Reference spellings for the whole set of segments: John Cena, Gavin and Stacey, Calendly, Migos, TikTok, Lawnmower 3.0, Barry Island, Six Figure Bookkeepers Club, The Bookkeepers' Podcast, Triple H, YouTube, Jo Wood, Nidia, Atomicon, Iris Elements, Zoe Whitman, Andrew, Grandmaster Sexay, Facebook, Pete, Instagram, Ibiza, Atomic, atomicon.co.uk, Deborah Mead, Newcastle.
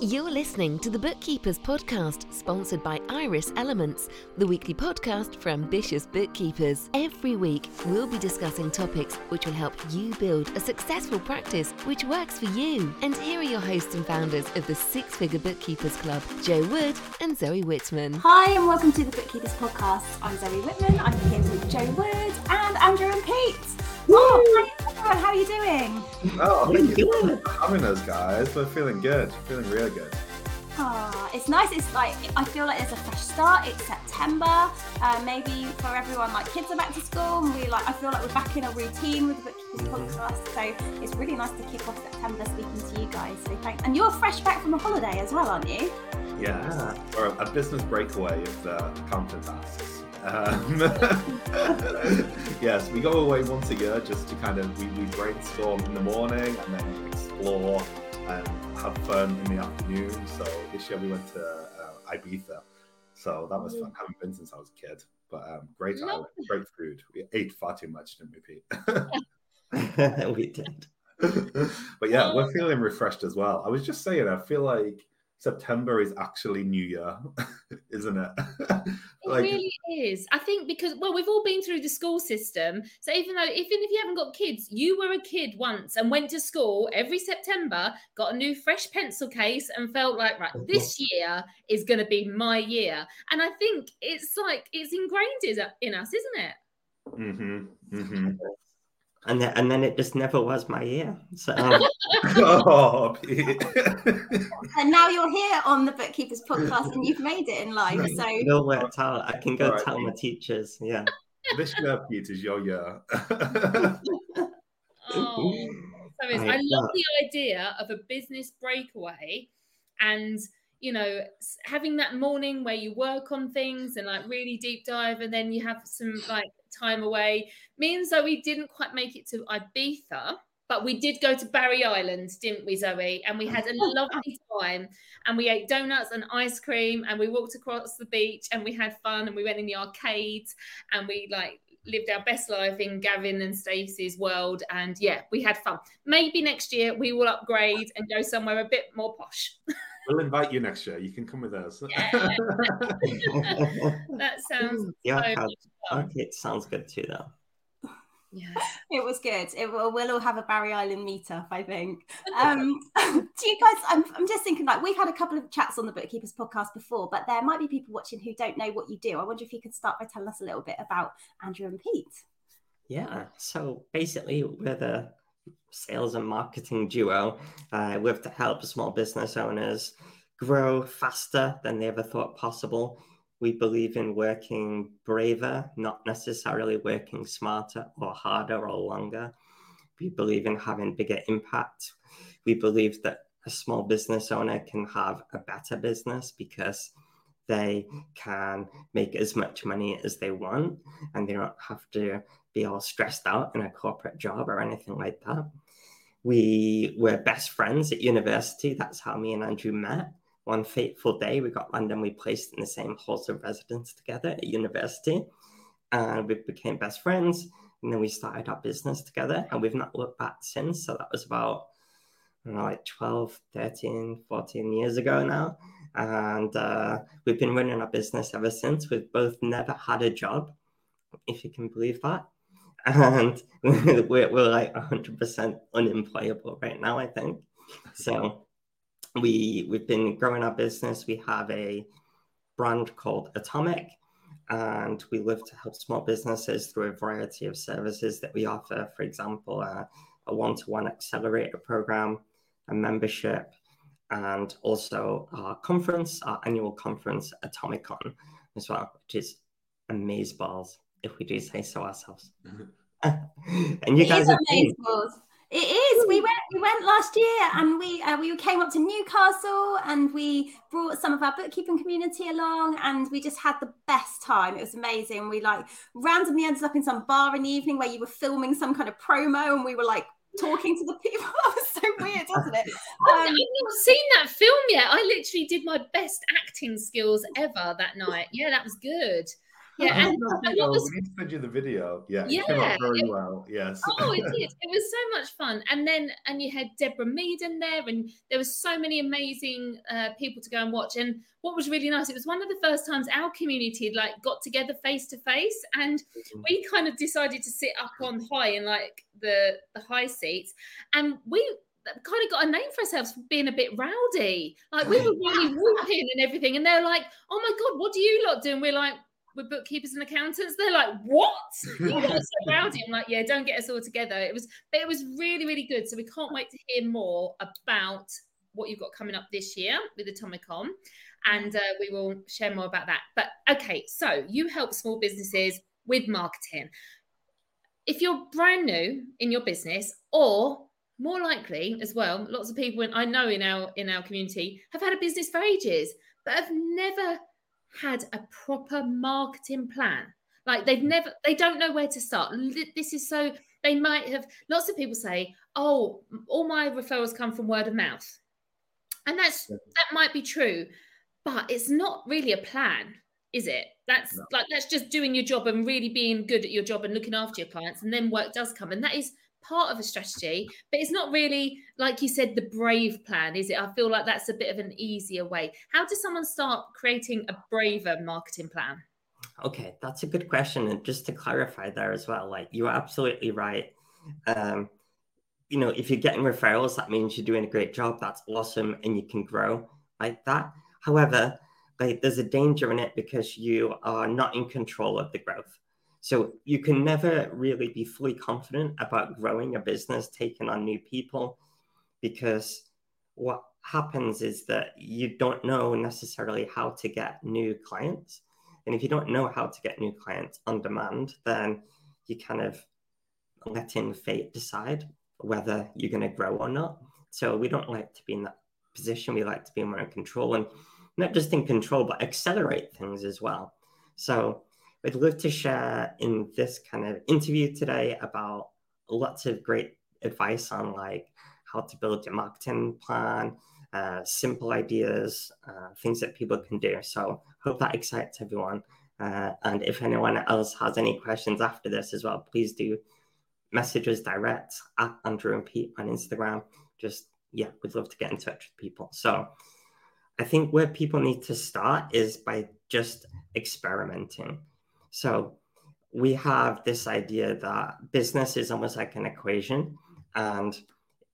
You're listening to The Bookkeepers' Podcast, sponsored by Iris Elements, the weekly podcast for ambitious bookkeepers. Every week, we'll be discussing topics which will help you build a successful practice which works for you. And here are your hosts and founders of the Six Figure Bookkeepers Club, Jo Wood and Zoe Whitman. Hi, and welcome to The Bookkeepers' Podcast. I'm Zoe Whitman. I'm here with Jo Wood and Andrew and Pete. Oh, hi everyone, how are you doing? Oh, thank you for having us, guys. We're feeling good, feeling really good. Ah, it's nice. It's like, I feel like there's a fresh start. It's September. Maybe for everyone, like, kids are back to school, and I feel like we're back in a routine with the Bookkeepers' Podcast. So it's really nice to kick off September speaking to you guys. So thanks. And you're fresh back from a holiday as well, aren't you? Yeah, or a business breakaway if the content asks. Yes, we go away once a year just to kind of, we brainstorm in the morning and then explore and have fun in the afternoon. So this year we went to Ibiza, so that was fun. I haven't been since I was a kid, but great island, great food. We ate far too much, didn't we, Pete? We did. But yeah, we're feeling refreshed as well. I was just saying, I feel like September is actually New Year, isn't it? Like, it really is. I think because, well, we've all been through the school system. So even if you haven't got kids, you were a kid once and went to school every September, got a new fresh pencil case and felt like, right, this year is going to be my year. And I think it's like, it's ingrained in us, isn't it? Mm-hmm. Mm-hmm. And then it just never was my year. So. Oh, Pete. And now you're here on the Bookkeepers' Podcast and you've made it in life. So it'll work out. I can go tell my teachers. Yeah. This year, Pete, is your year. I love the idea of a business breakaway and, you know, having that morning where you work on things and like really deep dive, and then you have some like time away. Me and Zoe didn't quite make it to Ibiza, but we did go to Barry Island, didn't we, Zoe? And we had a lovely time, and we ate donuts and ice cream, and we walked across the beach, and we had fun, and we went in the arcades, and we like lived our best life in Gavin and Stacey's world. And yeah, we had fun. Maybe next year we will upgrade and go somewhere a bit more posh. We'll invite you next year. You can come with us. Yeah. That sounds it sounds good too, though. Yeah, it was good. We'll all have a Barry Island meetup, I think. Do you guys? I'm just thinking, like, we've had a couple of chats on the Bookkeepers' Podcast before, but there might be people watching who don't know what you do. I wonder if you could start by telling us a little bit about Andrew and Pete. Yeah. So basically, we're the sales and marketing duo with to help small business owners grow faster than they ever thought possible. We believe in working braver, not necessarily working smarter or harder or longer. We believe in having bigger impact. We believe that a small business owner can have a better business because they can make as much money as they want and they don't have to be all stressed out in a corporate job or anything like that. We were best friends at university. That's how me and Andrew met. One fateful day, we got randomly placed in the same halls of residence together at university. And we became best friends. And then we started our business together. And we've not looked back since. So that was about, 12, 13, 14 years ago now. And we've been running our business ever since. We've both never had a job, if you can believe that. And we're like 100% unemployable right now, I think. So we've been growing our business. We have a brand called Atomic, and we live to help small businesses through a variety of services that we offer. For example, a one-to-one accelerator program, a membership, and also our annual conference, Atomicon, as well, which is amazeballs, if we do say so ourselves. And you guys are amazeballs. It is. We went last year, and we came up to Newcastle, and we brought some of our bookkeeping community along, and we just had the best time. It was amazing. We like randomly ended up in some bar in the evening where you were filming some kind of promo, and we were like talking to the people. It was so weird, wasn't it? I've not seen that film yet. I literally did my best acting skills ever that night. Yeah, that was good. Yeah, and we need to send you the video. Yeah. It came out very well. Yes. Oh, it did. It was so much fun. And you had Deborah Mead in there, and there were so many amazing people to go and watch. And what was really nice, it was one of the first times our community had like got together face to face, and we kind of decided to sit up on high in like the high seats, and we kind of got a name for ourselves for being a bit rowdy. Like we were really whooping and everything, and they're like, "Oh my God, what do you lot do?" And we're like, "We're bookkeepers and accountants." They're like, "What? You guys are so rowdy." I'm like, "Yeah, don't get us all together." It was really, really good. So we can't wait to hear more about what you've got coming up this year with Atomicon, and we will share more about that. But okay, so you help small businesses with marketing. If you're brand new in your business, or more likely as well, lots of people I know in our community have had a business for ages, but have never had a proper marketing plan. Like they don't know where to start. This is so, they might have, lots of people say, "Oh, all my referrals come from word of mouth." And that might be true, but it's not really a plan, is it? That's just doing your job and really being good at your job and looking after your clients, and then work does come. And that is part of a strategy, but it's not really, like you said, the brave plan, is it? I feel like that's a bit of an easier way. How does someone start creating a braver marketing plan? Okay, that's a good question. And just to clarify there as well, like you're absolutely right. You know, if you're getting referrals, that means you're doing a great job. That's awesome. And you can grow like that. However, like there's a danger in it because you are not in control of the growth. So you can never really be fully confident about growing a business, taking on new people, because what happens is that you don't know necessarily how to get new clients. And if you don't know how to get new clients on demand, then you kind of letting fate decide whether you're going to grow or not. So we don't like to be in that position. We like to be more in control, and not just in control, but accelerate things as well. So I'd love to share in this kind of interview today about lots of great advice on like how to build your marketing plan, simple ideas, things that people can do. So hope that excites everyone. And if anyone else has any questions after this as well, please do message us direct at Andrew and Pete on Instagram. We'd love to get in touch with people. So I think where people need to start is by just experimenting. So we have this idea that business is almost like an equation, and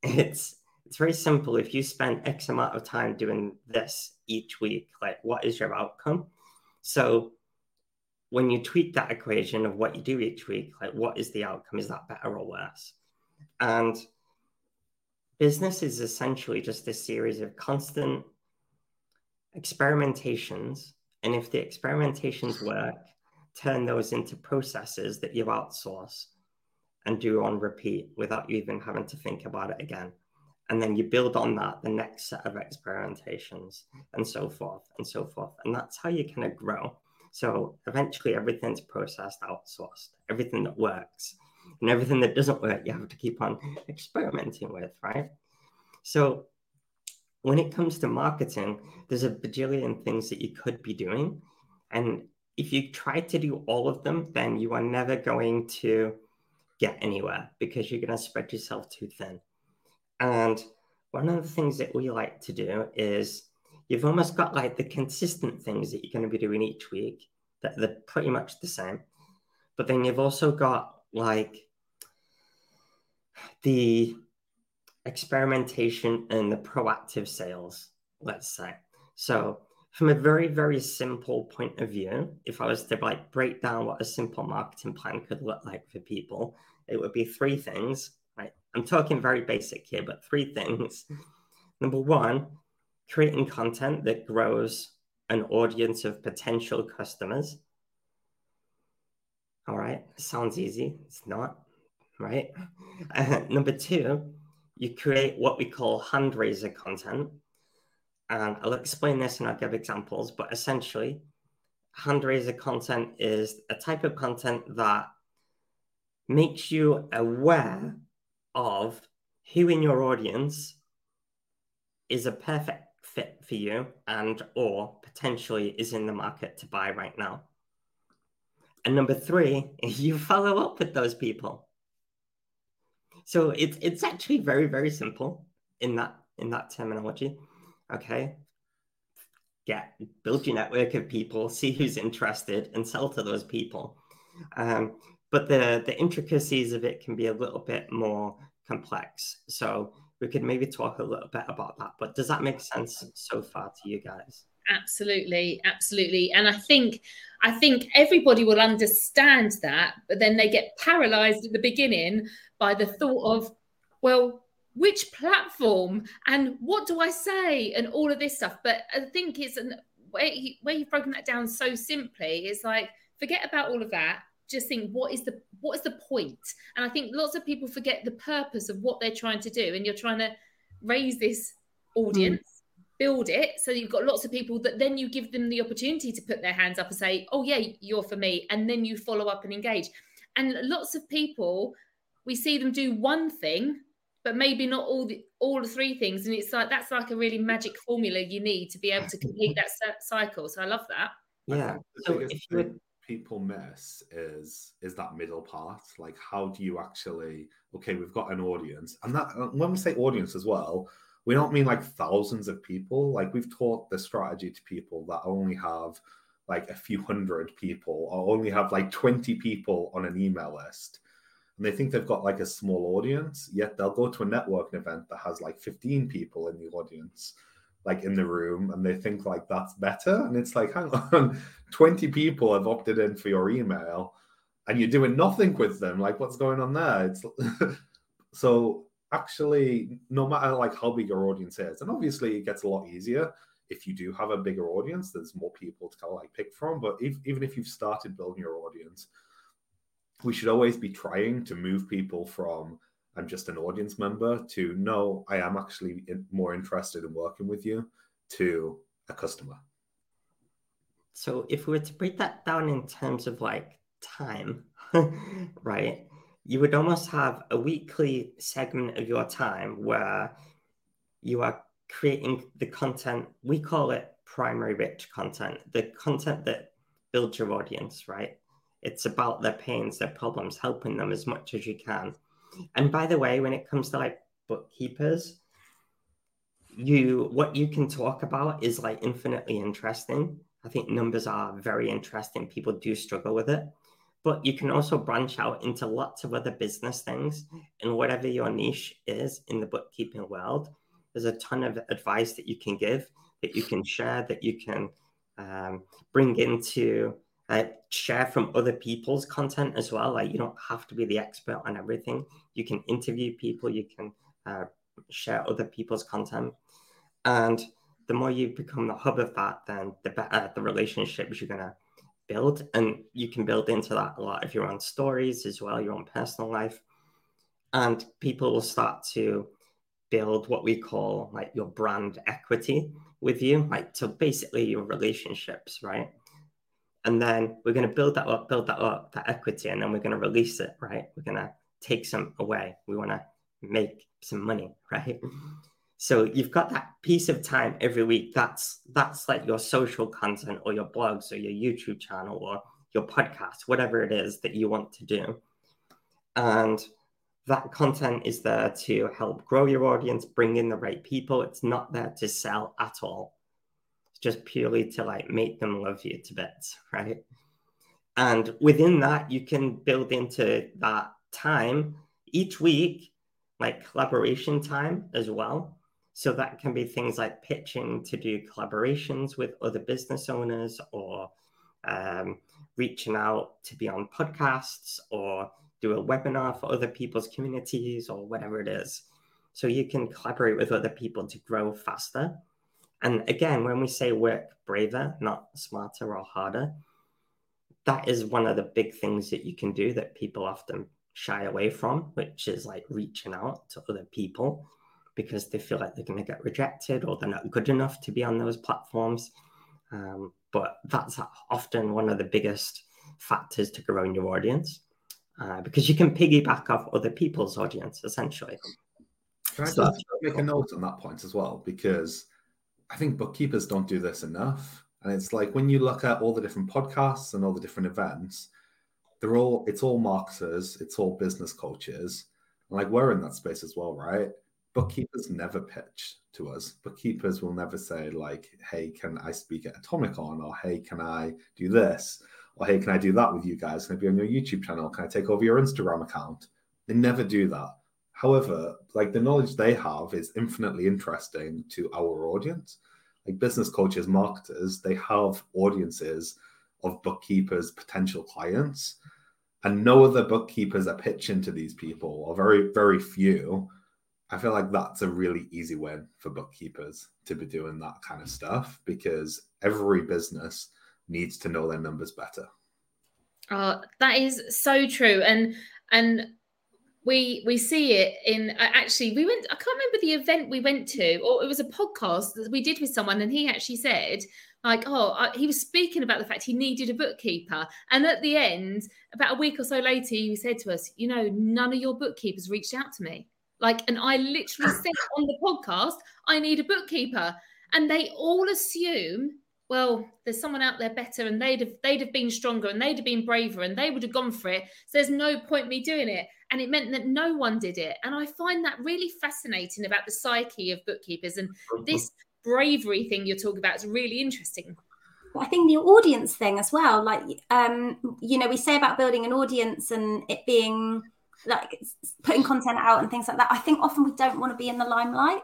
it's very simple. If you spend X amount of time doing this each week, like what is your outcome? So when you tweak that equation of what you do each week, like what is the outcome? Is that better or worse? And business is essentially just a series of constant experimentations. And if the experimentations work, turn those into processes that you outsource and do on repeat without you even having to think about it again. And then you build on that, the next set of experimentations and so forth and so forth. And that's how you kind of grow. So eventually everything's processed, outsourced, everything that works, and everything that doesn't work, you have to keep on experimenting with, right? So when it comes to marketing, there's a bajillion things that you could be doing. And if you try to do all of them, then you are never going to get anywhere because you're going to spread yourself too thin. And one of the things that we like to do is you've almost got like the consistent things that you're going to be doing each week that they're pretty much the same. But then you've also got like the experimentation and the proactive sales, let's say. So from a very, very simple point of view, if I was to like break down what a simple marketing plan could look like for people, it would be three things, right? I'm talking very basic here, but three things. Number one, creating content that grows an audience of potential customers. All right, sounds easy. It's not, right? Number two, you create what we call hand raiser content. And I'll explain this and I'll give examples, but essentially hand raiser content is a type of content that makes you aware of who in your audience is a perfect fit for you and or potentially is in the market to buy right now. And number three, you follow up with those people. So it's actually very, very simple in that terminology. Okay. Build your network of people, see who's interested, and sell to those people. But the intricacies of it can be a little bit more complex. So we could maybe talk a little bit about that. But does that make sense so far to you guys? Absolutely, absolutely. And I think everybody will understand that, but then they get paralyzed at the beginning by the thought of, well, which platform and what do I say and all of this stuff. But I think it's where you've broken that down so simply, it's like, forget about all of that. Just think, what is the point? And I think lots of people forget the purpose of what they're trying to do. And you're trying to raise this audience, build it, so you've got lots of people that then you give them the opportunity to put their hands up and say, oh yeah, you're for me. And then you follow up and engage. And lots of people, we see them do one thing, but maybe not all the three things. And it's like, that's like a really magic formula you need to be able to complete that cycle. So I love that. Yeah. So if you people miss is that middle part, like how do you actually, okay, we've got an audience, and that, when we say audience as well, we don't mean like thousands of people. Like we've taught the strategy to people that only have like a few hundred people or only have like 20 people on an email list, and they think they've got like a small audience, yet they'll go to a networking event that has like 15 people in the audience, like in the room, and they think like that's better. And it's like, hang on, 20 people have opted in for your email and you're doing nothing with them. Like what's going on there? It's so actually, no matter like how big your audience is, and obviously it gets a lot easier if you do have a bigger audience, there's more people to kind of like pick from. But even if you've started building your audience, we should always be trying to move people from I'm just an audience member to, no, I am actually more interested in working with you, to a customer. So if we were to break that down in terms of like time, right, you would almost have a weekly segment of your time where you are creating the content. We call it primary rich content, the content that builds your audience, right? It's about their pains, their problems, helping them as much as you can. And by the way, when it comes to like bookkeepers, what you can talk about is like infinitely interesting. I think numbers are very interesting. People do struggle with it, but you can also branch out into lots of other business things, and whatever your niche is in the bookkeeping world, there's a ton of advice that you can give, that you can share, that you can bring into share from other people's content as well. Like you don't have to be the expert on everything. You can interview people, you can share other people's content. And the more you become the hub of that, then the better the relationships you're going to build. And you can build into that a lot of your own stories as well, your own personal life. And people will start to build what we call like your brand equity with you, like so basically your relationships, right? And then we're going to build that up, that equity, and then we're going to release it, right? We're going to take some away. We want to make some money, right? So you've got that piece of time every week. That's like your social content or your blogs or your YouTube channel or your podcast, whatever it is that you want to do. And that content is there to help grow your audience, bring in the right people. It's not there to sell at all. Just purely to like make them love you to bits, right? And within that, you can build into that time each week, like collaboration time as well. So that can be things like pitching to do collaborations with other business owners, or reaching out to be on podcasts, or do a webinar for other people's communities, or whatever it is. So you can collaborate with other people to grow faster. And again, when we say work braver, not smarter or harder, that is one of the big things that you can do that people often shy away from, which is like reaching out to other people because they feel like they're going to get rejected or they're not good enough to be on those platforms. But that's often one of the biggest factors to growing your audience because you can piggyback off other people's audience, essentially. Can I just make a note on that point as well? Because I think bookkeepers don't do this enough. And it's like when you look at all the different podcasts and all the different events, it's all marketers, it's all business cultures. Like, we're in that space as well, right? Bookkeepers never pitch to us. Bookkeepers will never say, like, hey, can I speak at Atomicon? Or hey, can I do this? Or hey, can I do that with you guys? Can I be on your YouTube channel? Can I take over your Instagram account? They never do that. However, like, the knowledge they have is infinitely interesting to our audience. Like, business coaches, marketers, they have audiences of bookkeepers, potential clients, and no other bookkeepers are pitching to these people, or very, very few. I feel like that's a really easy win for bookkeepers to be doing that kind of stuff, because every business needs to know their numbers better. That is so true. And we see it in, actually, I can't remember the event we went to, or it was a podcast that we did with someone, and he actually said, like, he was speaking about the fact he needed a bookkeeper. And at the end, about a week or so later, he said to us, you know, none of your bookkeepers reached out to me. Like, and I literally said on the podcast, I need a bookkeeper. And they all assume, well, there's someone out there better, and they'd have been stronger, and they'd have been braver, and they would have gone for it. So there's no point me doing it. And it meant that no one did it. And I find that really fascinating about the psyche of bookkeepers. And this bravery thing you're talking about is really interesting. Well, I think the audience thing as well, like, you know, we say about building an audience and it being like putting content out and things like that. I think often we don't want to be in the limelight.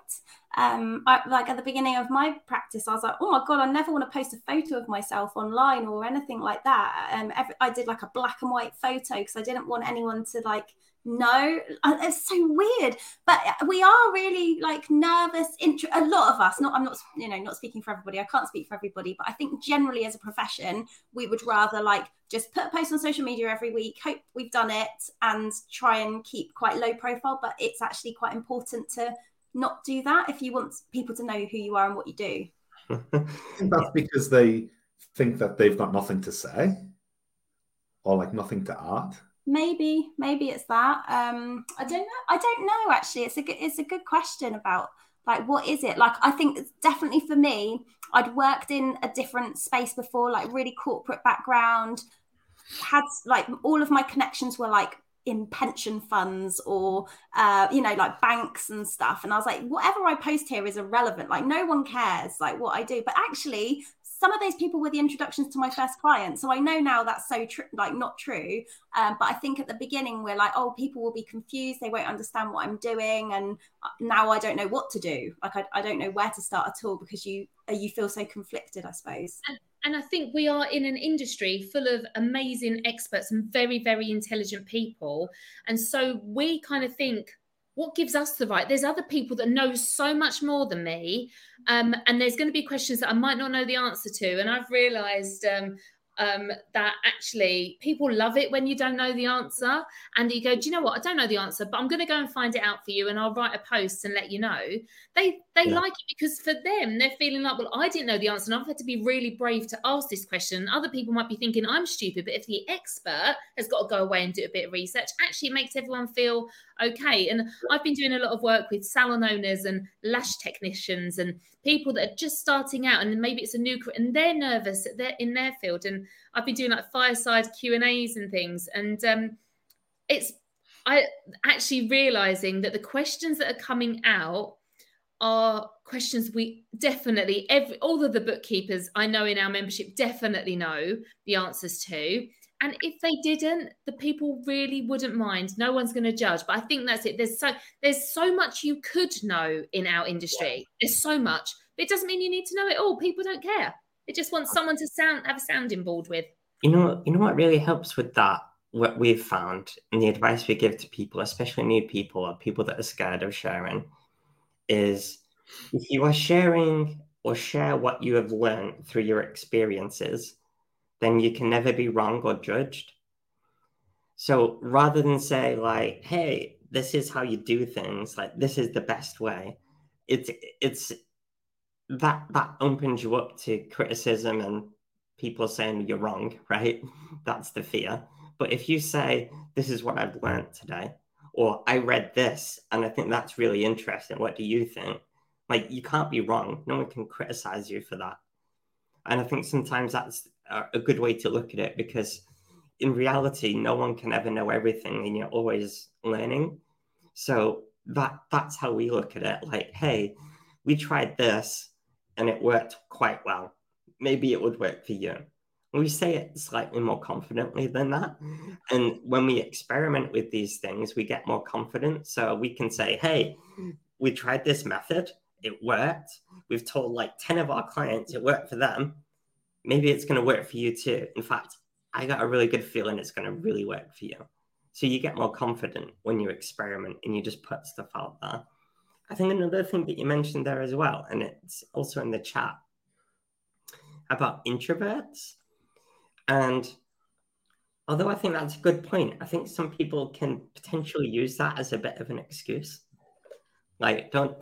Like at the beginning of my practice, I was like, oh my God, I never want to post a photo of myself online or anything like that. I did like a black and white photo because I didn't want anyone to like know. It's so weird, but we are really like nervous. A lot of us, I'm not speaking for everybody. I can't speak for everybody, but I think generally as a profession, we would rather like just put a post on social media every week, hope we've done it, and try and keep quite low profile. But it's actually quite important to not do that if you want people to know who you are and what you do. That's because they think that they've got nothing to say, or like nothing to add. Maybe it's that. I don't know. Actually, it's a good question about like, what is it? Like, I think it's definitely for me, I'd worked in a different space before, like really corporate background, had like all of my connections were like in pension funds or, you know, like banks and stuff. And I was like, whatever I post here is irrelevant. Like, no one cares like what I do. But actually, some of those people were the introductions to my first client. So I know now that's so not true. But I think at the beginning, we're like, oh, people will be confused. They won't understand what I'm doing. And now I don't know what to do. Like, I don't know where to start at all, because you feel so conflicted, I suppose. And I think we are in an industry full of amazing experts and very, very intelligent people. And so we kind of think, what gives us the right? There's other people that know so much more than me. And there's going to be questions that I might not know the answer to. And I've realized that actually people love it when you don't know the answer. And you go, do you know what? I don't know the answer, but I'm going to go and find it out for you. And I'll write a post and let you know. They like it because for them, they're feeling like, well, I didn't know the answer, and I've had to be really brave to ask this question. Other people might be thinking I'm stupid, but if the expert has got to go away and do a bit of research, actually it makes everyone feel okay. And I've been doing a lot of work with salon owners and lash technicians and people that are just starting out, and maybe it's a new career and they're nervous in their field. And I've been doing like fireside Q&As and things. And I actually realizing that the questions that are coming out are questions we definitely, all of the bookkeepers I know in our membership definitely know the answers to. And if they didn't, the people really wouldn't mind. No one's going to judge. But I think that's it. There's so much you could know in our industry. There's so much. But it doesn't mean you need to know it all. People don't care. They just want someone to have a sounding board with. You know what really helps with that, what we've found, and the advice we give to people, especially new people or people that are scared of sharing, is if you are sharing or share what you have learned through your experiences, then you can never be wrong or judged. So rather than say like, hey, this is how you do things, like this is the best way, it's that opens you up to criticism and people saying you're wrong, right? That's the fear. But if you say, this is what I've learned today, or I read this and I think that's really interesting, what do you think? Like, you can't be wrong. No one can criticize you for that. And I think sometimes that's a good way to look at it, because in reality, no one can ever know everything and you're always learning. So that's how we look at it. Like, hey, we tried this and it worked quite well. Maybe it would work for you. We say it slightly more confidently than that. And when we experiment with these things, we get more confident. So we can say, hey, we tried this method. It worked. We've told like 10 of our clients it worked for them. Maybe it's going to work for you too. In fact, I got a really good feeling it's going to really work for you. So you get more confident when you experiment and you just put stuff out there. I think another thing that you mentioned there as well, and it's also in the chat, about introverts. And although I think that's a good point, I think some people can potentially use that as a bit of an excuse. Like, don't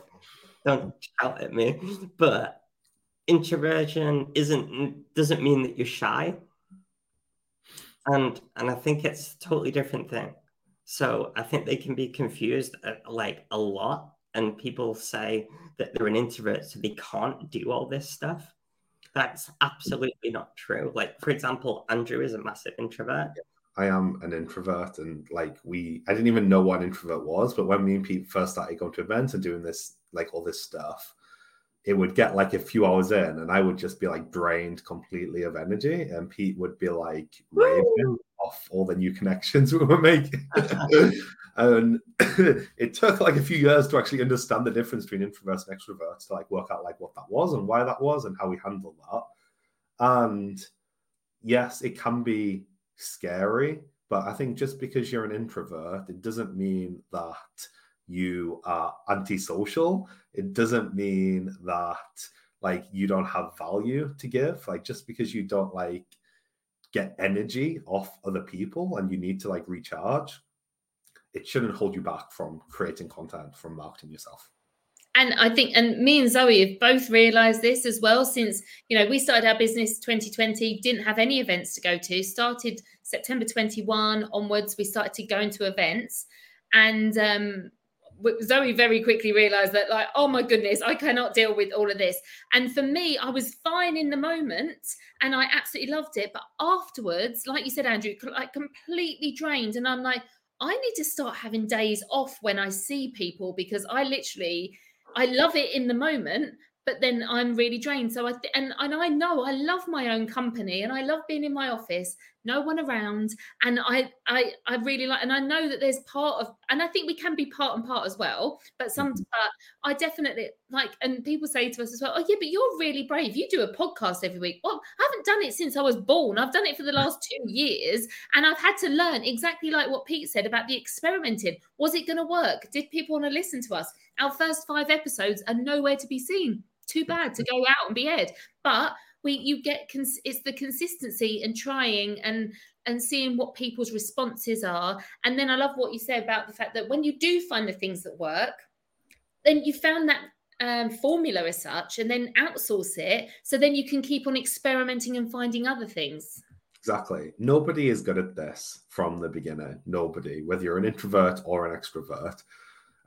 shout at me, but introversion doesn't mean that you're shy. And I think it's a totally different thing. So I think they can be confused like a lot. And people say that they're an introvert, so they can't do all this stuff. That's absolutely not true. Like, for example, Andrew is a massive introvert. I am an introvert, and like I didn't even know what an introvert was, but when me and Pete first started going to events and doing this, like all this stuff, it would get like a few hours in and I would just be like drained completely of energy, and Pete would be like raving off all the new connections we were making. And it took like a few years to actually understand the difference between introverts and extroverts, to like work out like what that was and why that was and how we handled that. And yes, it can be scary, but I think just because you're an introvert, it doesn't mean that you are antisocial. It doesn't mean that like you don't have value to give. Like, just because you don't like get energy off other people and you need to like recharge, it shouldn't hold you back from creating content, from marketing yourself. And I think, and me and Zoe have both realized this as well, since, you know, we started our business 2020, didn't have any events to go to, started September 21 onwards, we started going to events. And Zoe very quickly realized that, like, oh my goodness, I cannot deal with all of this. And for me, I was fine in the moment and I absolutely loved it. But afterwards, like you said, Andrew, like completely drained. And I'm like, I need to start having days off when I see people, because I love it in the moment, but then I'm really drained. So and I know I love my own company and I love being in my office, no one around. And I really like, and I know that there's part of, and I think we can be part and part as well, but but I definitely like, and people say to us as well, oh yeah, but you're really brave. You do a podcast every week. Well, I haven't done it since I was born. I've done it for the last 2 years, and I've had to learn exactly like what Pete said about the experimenting. Was it going to work? Did people want to listen to us? Our first 5 episodes are nowhere to be seen. Too bad to go out and be aired, but it's the consistency and trying and seeing what people's responses are. And then I love what you say about the fact that when you do find the things that work, then you found that formula as such, and then outsource it. So then you can keep on experimenting and finding other things. Exactly. Nobody is good at this from the beginning. Nobody, whether you're an introvert or an extrovert.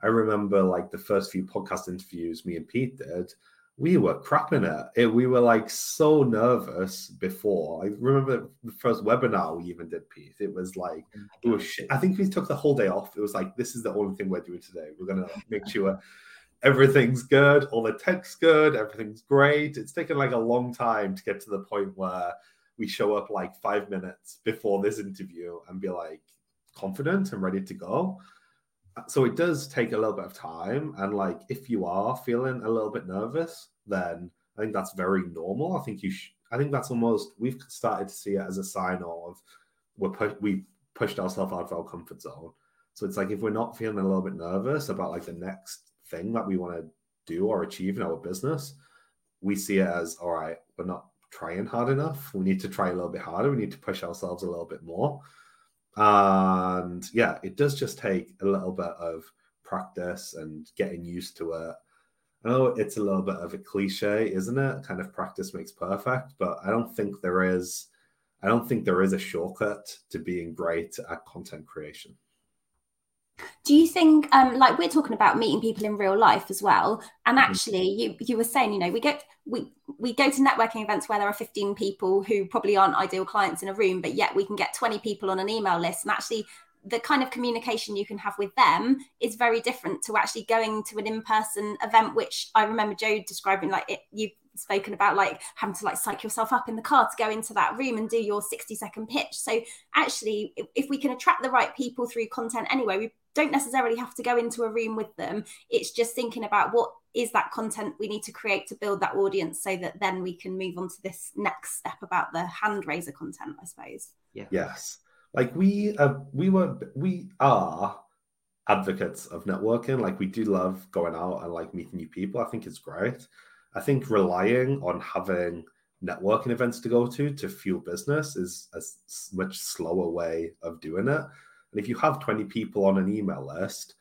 I remember like the first few podcast interviews me and Pete did, we were crapping it. We were like so nervous before. I remember the first webinar we even did, Pete. It was like, it was shit. I think we took the whole day off. It was like, this is the only thing we're doing today. We're going to make sure everything's good, all the tech's good, everything's great. It's taken like a long time to get to the point where we show up like 5 minutes before this interview and be like confident and ready to go. So it does take a little bit of time. And like, if you are feeling a little bit nervous, then I think that's very normal. I think I think that's almost, we've started to see it as a sign of we pushed ourselves out of our comfort zone. So it's like, if we're not feeling a little bit nervous about like the next thing that we want to do or achieve in our business, we see it as, all right, we're not trying hard enough. We need to try a little bit harder. We need to push ourselves a little bit more. And yeah, it does just take a little bit of practice and getting used to it. I know it's a little bit of a cliche, isn't it? Kind of practice makes perfect, but I don't think there is a shortcut to being great at content creation. Do you think, like we're talking about meeting people in real life as well, and actually you were saying, you know, we go to networking events where there are 15 people who probably aren't ideal clients in a room, but yet we can get 20 people on an email list, and actually the kind of communication you can have with them is very different to actually going to an in-person event, which I remember Jo describing, like you've spoken about, like having to like psych yourself up in the car to go into that room and do your 60-second pitch. So actually, if we can attract the right people through content anyway, we don't necessarily have to go into a room with them. It's just thinking about what is that content we need to create to build that audience, so that then we can move on to this next step about the hand raiser content, I suppose. Yeah. Yes. Like we are advocates of networking. Like we do love going out and like meeting new people. I think it's great. I think relying on having networking events to go to fuel business is a much slower way of doing it. And if you have 20 people on an email list,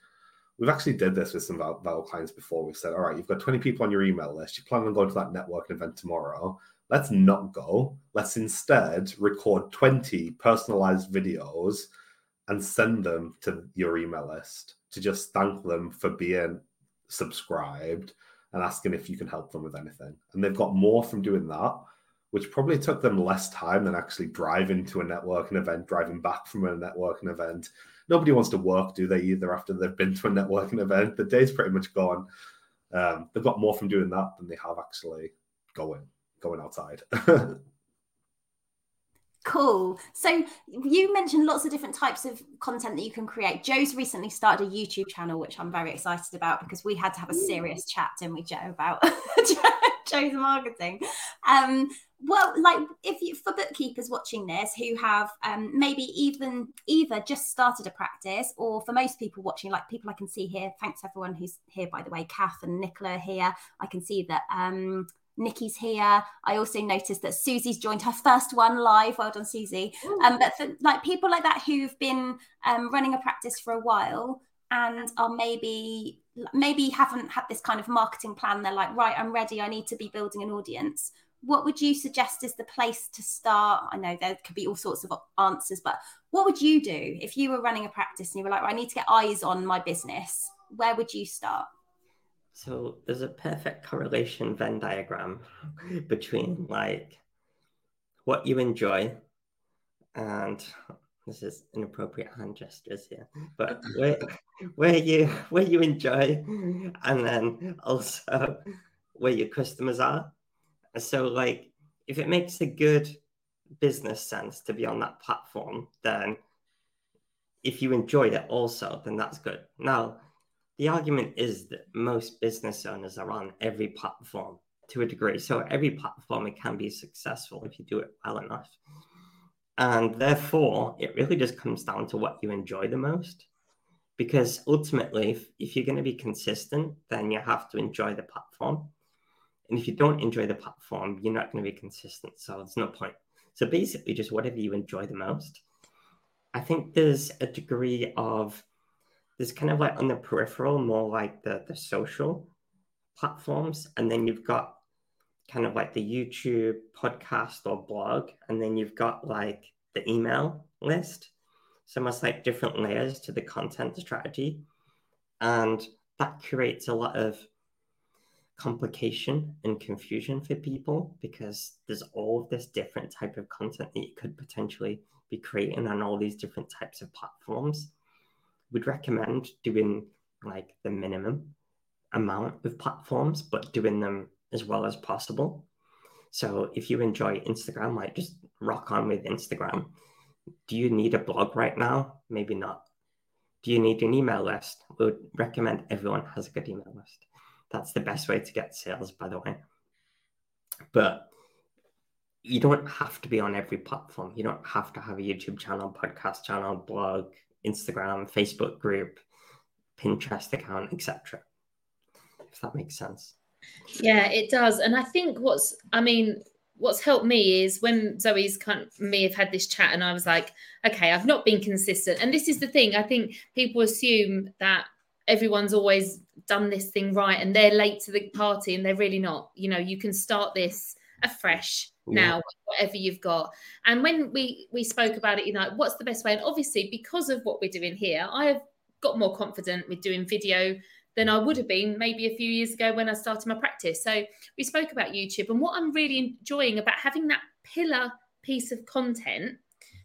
we've actually did this with some of our clients before. We've said, all right, you've got 20 people on your email list. You plan on going to that networking event tomorrow. Let's not go. Let's instead record 20 personalized videos and send them to your email list to just thank them for being subscribed and asking if you can help them with anything. And they've got more from doing that, which probably took them less time than actually driving to a networking event, driving back from a networking event. Nobody wants to work, do they, either, after they've been to a networking event. The day's pretty much gone. They've got more from doing that than they have actually going outside. Cool. So you mentioned lots of different types of content that you can create. Jo's recently started a YouTube channel, which I'm very excited about, because we had to have a serious chat, didn't we, Jo, about Jo's marketing. Well, like if you, for bookkeepers watching this who have maybe either just started a practice, or for most people watching, like people I can see here, thanks everyone who's here, by the way, Kath and Nicola are here. I can see that Nikki's here. I also noticed that Susie's joined her first one live. Well done, Susie. But for like people like that who've been running a practice for a while and are maybe haven't had this kind of marketing plan, they're like, right, I'm ready. I need to be building an audience. What would you suggest is the place to start? I know there could be all sorts of answers, but what would you do if you were running a practice and you were like, well, I need to get eyes on my business? Where would you start? So there's a perfect correlation Venn diagram between like what you enjoy and, this is inappropriate hand gestures here, but where you enjoy, and then also where your customers are. So like if it makes a good business sense to be on that platform, then if you enjoyed it also, then that's good. Now, the argument is that most business owners are on every platform to a degree. So every platform, it can be successful if you do it well enough. And therefore, it really just comes down to what you enjoy the most. Because ultimately, if you're going to be consistent, then you have to enjoy the platform. And if you don't enjoy the platform, you're not going to be consistent. So there's no point. So basically, just whatever you enjoy the most. I think there's a degree of, there's kind of like on the peripheral, more like the social platforms. And then you've got kind of like the YouTube, podcast or blog. And then you've got like the email list. So almost like different layers to the content strategy. And that creates a lot of complication and confusion for people, because there's all of this different type of content that you could potentially be creating on all these different types of platforms. We'd recommend doing like the minimum amount of platforms, but doing them as well as possible. So if you enjoy Instagram, like just rock on with Instagram. Do you need a blog right now? Maybe not. Do you need an email list? We would recommend everyone has a good email list. That's the best way to get sales, by the way. But you don't have to be on every platform. You don't have to have a YouTube channel, podcast channel, blog, Instagram, Facebook group, Pinterest account, etc. If that makes sense. Yeah, it does. And I think what's helped me is when Zoe's kind of, me have had this chat, and I was like, okay, I've not been consistent. And this is the thing. I think people assume that everyone's always done this thing right and they're late to the party, and they're really not. You know, you can start this afresh now, whatever you've got. And when we spoke about it, you know, what's the best way? And obviously, because of what we're doing here, I have got more confident with doing video than I would have been maybe a few years ago when I started my practice. So we spoke about YouTube, and what I'm really enjoying about having that pillar piece of content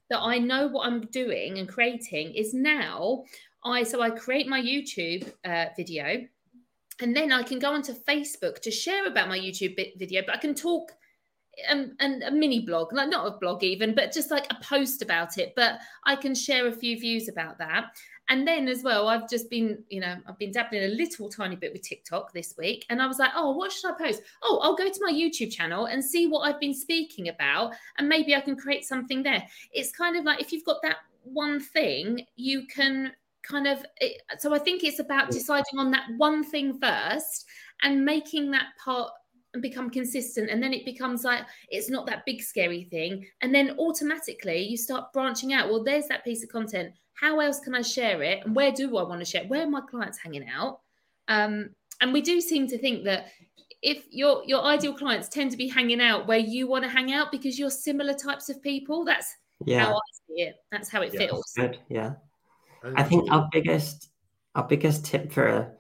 that I know what I'm doing and creating is now I create my YouTube video, and then I can go onto Facebook to share about my YouTube video, but I can talk and a mini blog, like not a blog even, but just like a post about it. But I can share a few views about that. And then as well, I've just been, I've been dabbling a little tiny bit with TikTok this week. And I was like, oh, what should I post? Oh, I'll go to my YouTube channel and see what I've been speaking about. And maybe I can create something there. It's kind of like if you've got that one thing, you can kind of. So I think it's about deciding on that one thing first and making that part and become consistent, and then it becomes like it's not that big scary thing, and then automatically you start branching out. Well, there's that piece of content, how else can I share it, and where do I want to share it? Where are my clients hanging out? And we do seem to think that if your ideal clients tend to be hanging out where you want to hang out because you're similar types of people. That's how I see it. That's how it feels. Good. Yeah, I think our biggest tip for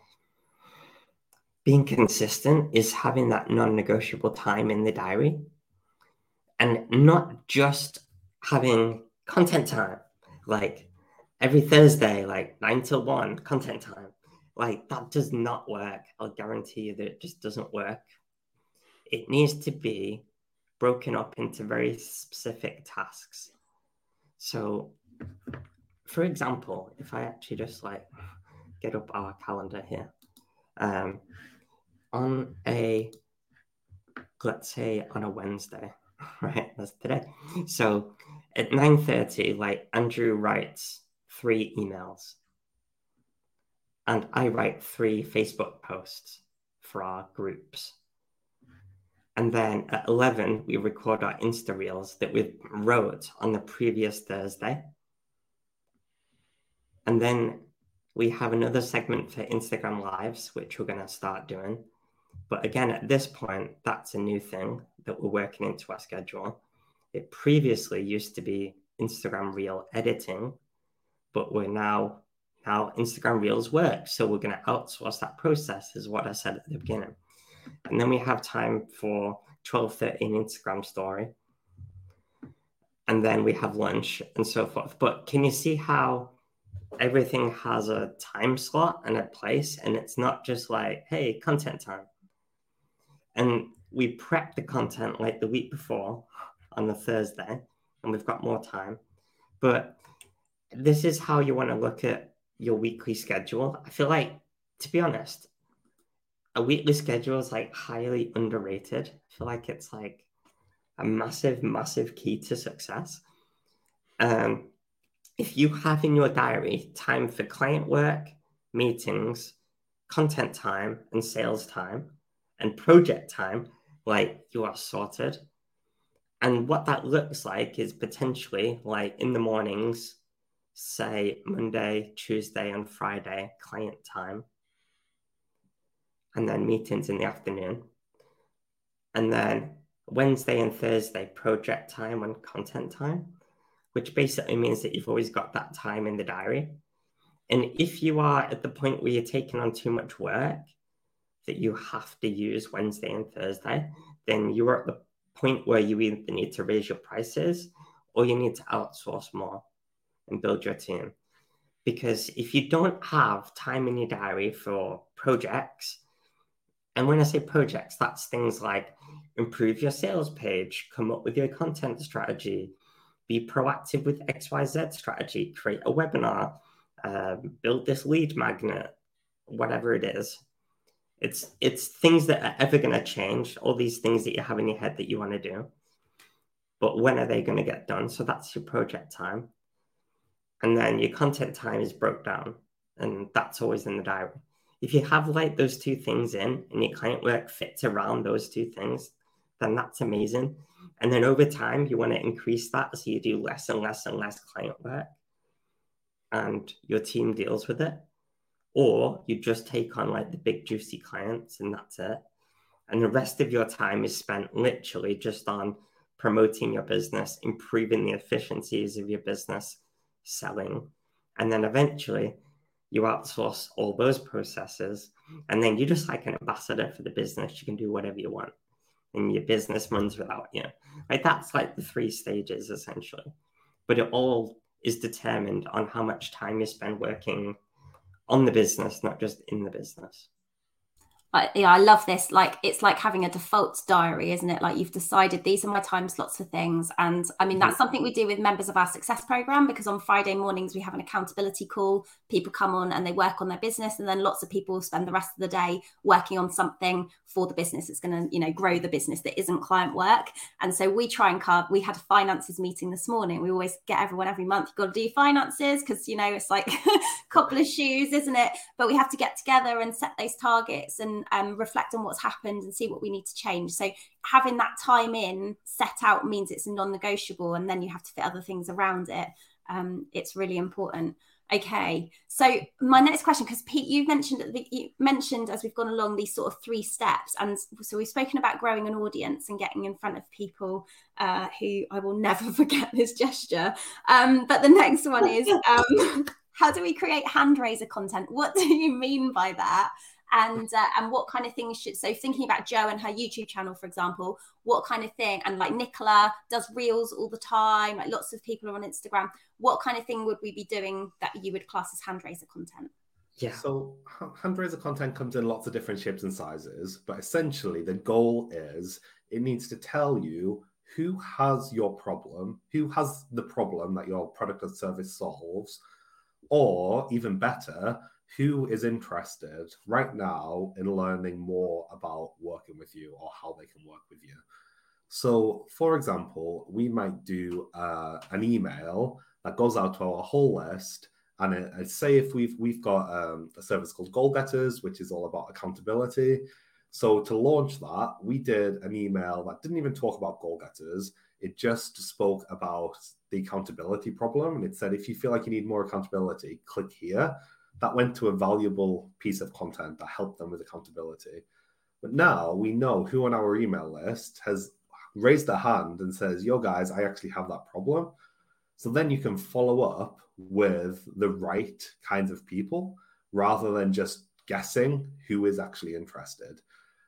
being consistent is having that non-negotiable time in the diary, and not just having content time, like every Thursday, like 9 till 1 content time. Like that does not work. I'll guarantee you that it just doesn't work. It needs to be broken up into very specific tasks. So for example, if I actually just like get up our calendar here, on a Wednesday, right? That's today. So at 9:30, like Andrew writes 3 emails and I write 3 Facebook posts for our groups. And then at 11, we record our Insta reels that we wrote on the previous Thursday. And then we have another segment for Instagram Lives, which we're going to start doing. But again, at this point, that's a new thing that we're working into our schedule. It previously used to be Instagram Reel editing, but we're now Instagram Reels work. So we're going to outsource that process, is what I said at the beginning. And then we have time for 12:13 Instagram story. And then we have lunch and so forth. But can you see how everything has a time slot and a place, and it's not just like, hey, content time? And we prep the content like the week before on the Thursday, and we've got more time. But this is how you want to look at your weekly schedule. I feel like, to be honest, a weekly schedule is like highly underrated. I feel like it's like a massive, massive key to success. If you have in your diary time for client work, meetings, content time, and sales time, and project time, like you are sorted. And what that looks like is potentially like in the mornings, say Monday, Tuesday, and Friday, client time, and then meetings in the afternoon, and then Wednesday and Thursday, project time and content time, which basically means that you've always got that time in the diary. And if you are at the point where you're taking on too much work that you have to use Wednesday and Thursday, then you are at the point where you either need to raise your prices or you need to outsource more and build your team. Because if you don't have time in your diary for projects, and when I say projects, that's things like improve your sales page, come up with your content strategy, be proactive with XYZ strategy, create a webinar, build this lead magnet, whatever it is. It's things that are ever going to change, all these things that you have in your head that you want to do. But when are they going to get done? So that's your project time. And then your content time is broke down. And that's always in the diary. If you have like those two things in and your client work fits around those two things, then that's amazing. And then over time, you want to increase that so you do less and less and less client work and your team deals with it. Or you just take on like the big juicy clients and that's it. And the rest of your time is spent literally just on promoting your business, improving the efficiencies of your business, selling. And then eventually you outsource all those processes, and then you're just like an ambassador for the business. You can do whatever you want, and your business runs without you. Like that's like the three stages essentially, but it all is determined on how much time you spend working on the business, not just in the business. I love this. Like it's like having a default diary, isn't it? Like you've decided these are my time slots for things. And I mean, that's something we do with members of our success program, because on Friday mornings we have an accountability call. People come on and they work on their business, and then lots of people spend the rest of the day working on something for the business. It's going to, you know, grow the business that isn't client work. And so we try and carve, we had a finances meeting this morning. We always get everyone every month, you've got to do finances because, you know, it's like a couple of shoes, isn't it? But we have to get together and set those targets and reflect on what's happened and see what we need to change. So having that time in set out means it's non-negotiable, and then you have to fit other things around it. It's really important. Okay, so my next question, because Pete, you mentioned as we've gone along these sort of three steps, and so we've spoken about growing an audience and getting in front of people who I will never forget this gesture. But the next one is how do we create hand raiser content? What do you mean by that? And what kind of things should, so thinking about Jo and her YouTube channel, for example, what kind of thing, and like Nicola does reels all the time, like lots of people are on Instagram, what kind of thing would we be doing that you would class as hand raiser content? Yeah. So hand raiser content comes in lots of different shapes and sizes, but essentially the goal is it needs to tell you who has your problem, who has the problem that your product or service solves, or even better, who is interested right now in learning more about working with you or how they can work with you. So, for example, we might do an email that goes out to our whole list, and it say if we've got a service called Goal Getters, which is all about accountability. So to launch that, we did an email that didn't even talk about Goal Getters. It just spoke about the accountability problem, and it said, if you feel like you need more accountability, click here. That went to a valuable piece of content that helped them with accountability. But now we know who on our email list has raised their hand and says, yo guys, I actually have that problem. So then you can follow up with the right kinds of people rather than just guessing who is actually interested.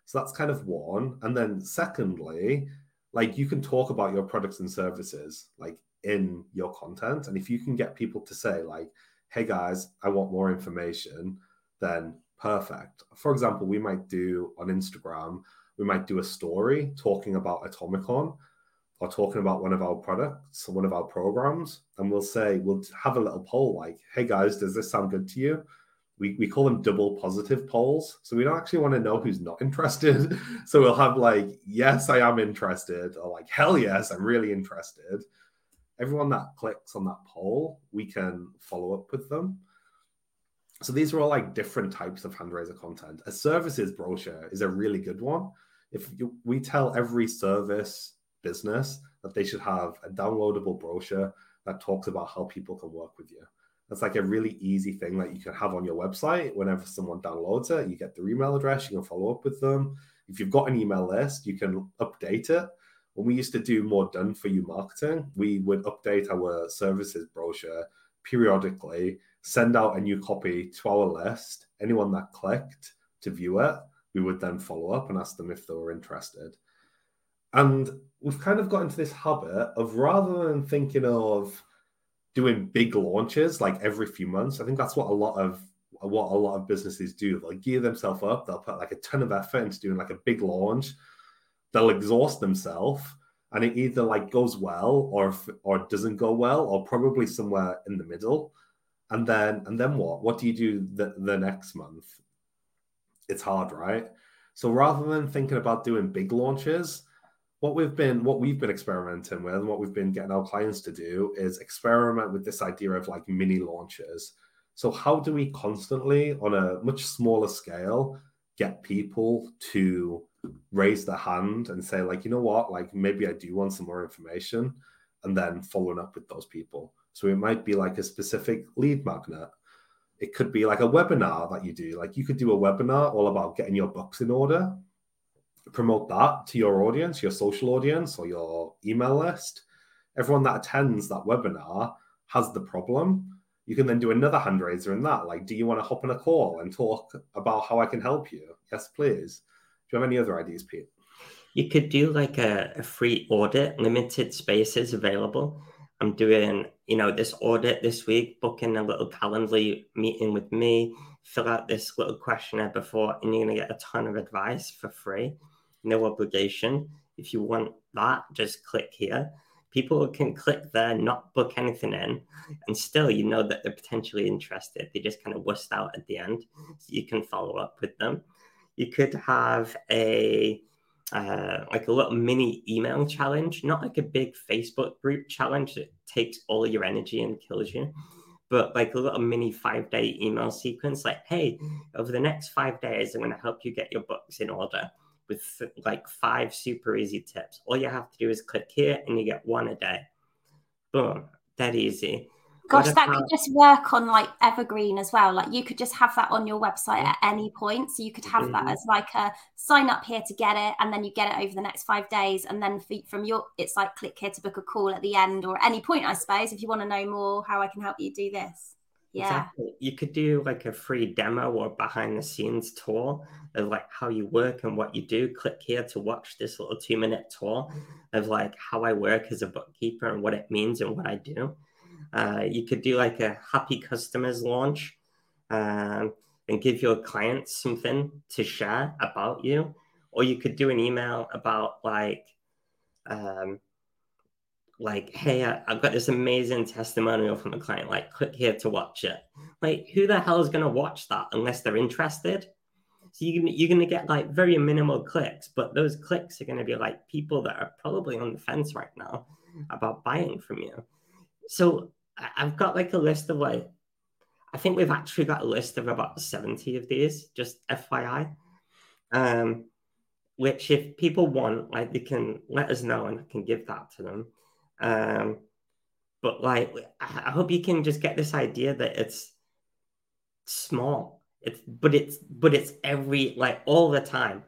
So that's kind of one. And then secondly, like you can talk about your products and services, like in your content. And if you can get people to say like, hey guys, I want more information, then perfect. For example, we might do on Instagram, we might do a story talking about Atomicon or talking about one of our products, one of our programs. And we'll say, we'll have a little poll like, hey guys, does this sound good to you? We call them double positive polls. So we don't actually want to know who's not interested. So we'll have like, yes, I am interested, or like, hell yes, I'm really interested. Everyone that clicks on that poll, we can follow up with them. So these are all like different types of hand-raiser content. A services brochure is a really good one. We tell every service business that they should have a downloadable brochure that talks about how people can work with you. That's like a really easy thing that you can have on your website. Whenever someone downloads it, you get their email address, you can follow up with them. If you've got an email list, you can update it. When we used to do more done-for-you marketing, we would update our services brochure periodically, send out a new copy to our list. Anyone that clicked to view it, we would then follow up and ask them if they were interested. And we've kind of got into this habit of, rather than thinking of doing big launches like every few months, I think that's what a lot of businesses do. They'll gear themselves up. They'll put like a ton of effort into doing like a big launch. They'll exhaust themselves, and it either like goes well or doesn't go well, or probably somewhere in the middle. And then what? What do you do the next month? It's hard, right? So rather than thinking about doing big launches, what we've been experimenting with and what we've been getting our clients to do is experiment with this idea of like mini launches. So how do we constantly, on a much smaller scale, get people to raise their hand and say like, you know what, like maybe I do want some more information, and then following up with those people. So it might be like a specific lead magnet. It could be like a webinar that you do. Like you could do a webinar all about getting your books in order, promote that to your audience, your social audience or your email list. Everyone that attends that webinar has the problem. You can then do another fundraiser in that. Like, do you want to hop on a call and talk about how I can help you? Yes, please. Do you have any other ideas, Pete? You could do like a free audit, limited spaces available. I'm doing, you know, this audit this week, booking a little Calendly meeting with me, fill out this little questionnaire before, and you're going to get a ton of advice for free. No obligation. If you want that, just click here. People can click there, not book anything in, and still you know that they're potentially interested. They just kind of wussed out at the end, so you can follow up with them. You could have a little mini email challenge, not like a big Facebook group challenge that takes all your energy and kills you, but like a little mini 5-day email sequence. Like, hey, over the next 5 days, I'm going to help you get your books in order, with like 5 super easy tips. All you have to do is click here and you get one a day. Boom, that easy. Gosh, that could just work on like evergreen as well. Like you could just have that on your website at any point. So you could have that as like a sign up here to get it, and then you get it over the next 5 days. And then from your, it's like click here to book a call at the end, or at any point, I suppose, if you want to know more how I can help you do this. Yeah, exactly. You could do like a free demo or behind the scenes tour of like how you work and what you do. Click here to watch this little 2-minute tour of like how I work as a bookkeeper and what it means and what I do. You could do like a happy customers launch and give your clients something to share about you. Or you could do an email about like, hey, I've got this amazing testimonial from a client, like click here to watch it. Like, who the hell is going to watch that unless they're interested? So you're going to get like very minimal clicks, but those clicks are going to be like people that are probably on the fence right now about buying from you. So I've got like a list of like, I think we've actually got a list of about 70 of these, just FYI. Which if people want, like they can let us know and I can give that to them. But like, I hope you can just get this idea that it's small, it's every, like all the time.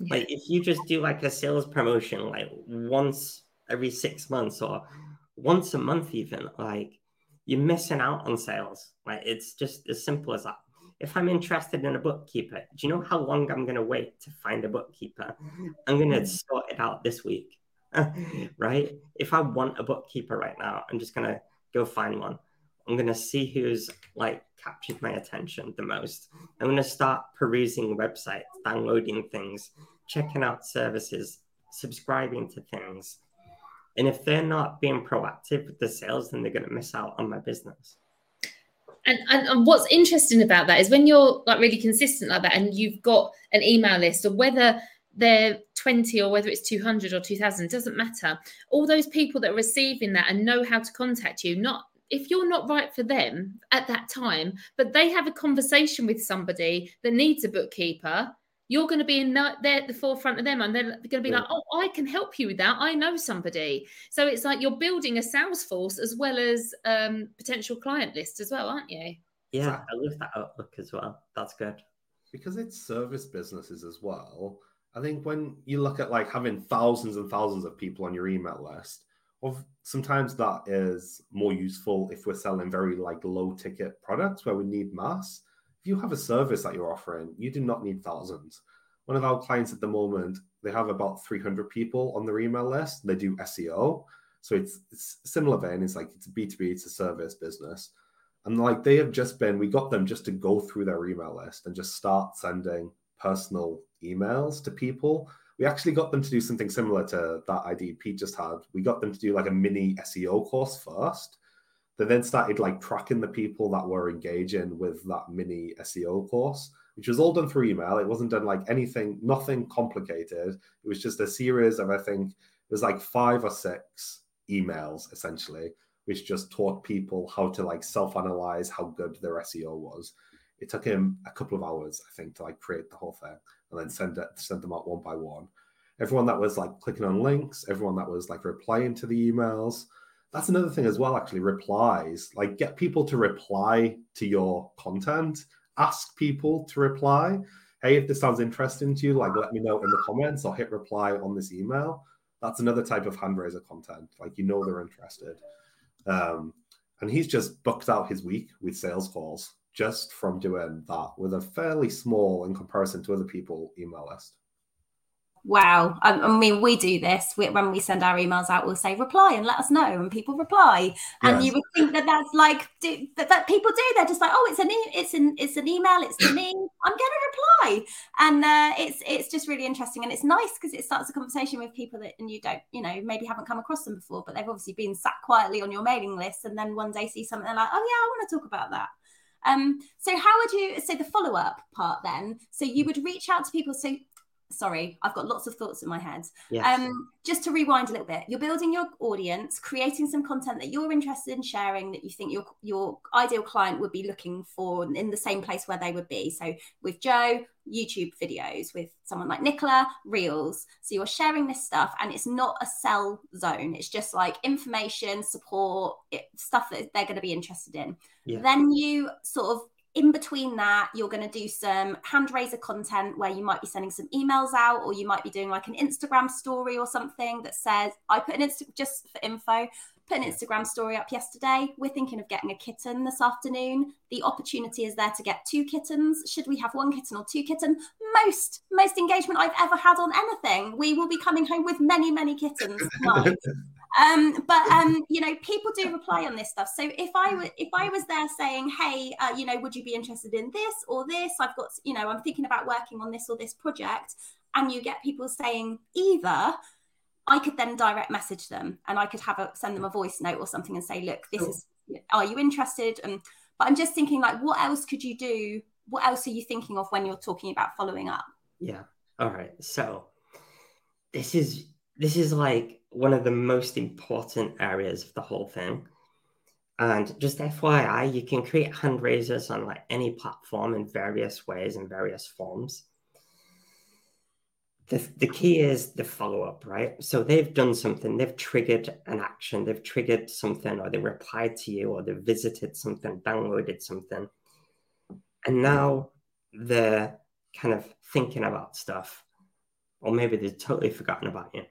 Yeah. Like if you just do like a sales promotion, like once every 6 months or once a month, even, like you're missing out on sales. Like it's just as simple as that. If I'm interested in a bookkeeper, do you know how long I'm going to wait to find a bookkeeper? I'm going to sort it out this week. Right? If I want a bookkeeper right now, I'm just going to go find one. I'm going to see who's like captured my attention the most. I'm going to start perusing websites, downloading things, checking out services, subscribing to things. And if they're not being proactive with the sales, then they're going to miss out on my business. And what's interesting about that is when you're like really consistent like that and you've got an email list, or whether they're 20 or whether it's 200 or 2,000, doesn't matter. All those people that are receiving that and know how to contact you, not if you're not right for them at that time, but they have a conversation with somebody that needs a bookkeeper, you're going to be in there at the forefront of them, and they're going to be like, oh, I can help you with that. I know somebody. So it's like you're building a sales force as well as potential client list as well, aren't you? Yeah, I love that outlook as well. That's good. Because it's service businesses as well. I think when you look at like having thousands and thousands of people on your email list, sometimes that is more useful if we're selling very like low ticket products where we need mass. If you have a service that you're offering, you do not need thousands. One of our clients at the moment, they have about 300 people on their email list. They do SEO. So it's similar vein. It's like it's B2B, it's a service business. And like they have just been, we got them just to go through their email list and just start sending personal emails to people. We actually got them to do something similar to that idea Pete just had. We got them to do like a mini SEO course first. They then started like tracking the people that were engaging with that mini SEO course, which was all done through email. It wasn't done like anything, nothing complicated. It was just a series of, I think, it was like 5 or 6 emails essentially, which just taught people how to like self-analyze how good their SEO was. It took him a couple of hours, I think, to like create the whole thing and then send them out one by one. Everyone that was like clicking on links, everyone that was like replying to the emails. That's another thing as well, actually, replies. Like, get people to reply to your content. Ask people to reply. Hey, if this sounds interesting to you, like, let me know in the comments or hit reply on this email. That's another type of fundraiser content. Like, you know they're interested. And he's just booked out his week with sales calls just from doing that with a fairly small, in comparison to other people, email list. Wow. I mean, we do this. When we send our emails out, we'll say reply and let us know, and people reply. And you would think that that's like that people do. They're just like, oh, it's an email. It's to me. I'm going to reply. And it's just really interesting, and it's nice because it starts a conversation with people that and you don't, maybe haven't come across them before, but they've obviously been sat quietly on your mailing list, and then one day see something and they're like, oh yeah, I want to talk about that. So how would you say the follow up part then? So you would reach out to people. So sorry, I've got lots of thoughts in my head. Yes. Just to rewind a little bit, you're building your audience, creating some content that you're interested in sharing, that you think your ideal client would be looking for in the same place where they would be. So with Jo, YouTube videos, with someone like Nicola, Reels. So you're sharing this stuff, and it's not a sell zone. It's just like information, support, stuff that they're going to be interested in. Yeah. Then you sort of, in between that, you're going to do some hand raiser content where you might be sending some emails out, or you might be doing like an Instagram story or something that says, I put an Instagram, just for info, put an Instagram story up yesterday. We're thinking of getting a kitten this afternoon. The opportunity is there to get 2 kittens. Should we have 1 kitten or 2 kitten? Most engagement I've ever had on anything. We will be coming home with many, many kittens tonight. People do reply on this stuff. So if I was there saying, hey, would you be interested in this or this? I've got, I'm thinking about working on this or this project, and you get people saying either, I could then direct message them, and I could send them a voice note or something and say, look, this is, are you interested? But I'm just thinking, like, what else could you do? What else are you thinking of when you're talking about following up? Yeah. All right. So this is like one of the most important areas of the whole thing. And just FYI, you can create hand raisers on like any platform in various ways and various forms. The key is the follow-up, right? So they've done something, they've triggered an action, they've triggered something, or they replied to you, or they visited something, downloaded something. And now they're kind of thinking about stuff, or maybe they've totally forgotten about you.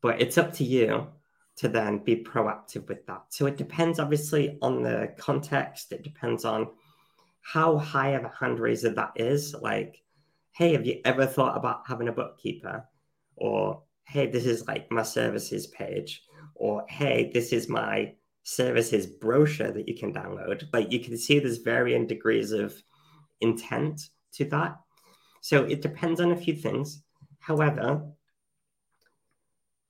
But it's up to you to then be proactive with that. So it depends, obviously, on the context. It depends on how high of a hand raiser that is. Like, hey, have you ever thought about having a bookkeeper? Or, hey, this is like my services page. Or, hey, this is my services brochure that you can download. Like, you can see there's varying degrees of intent to that. So it depends on a few things. However,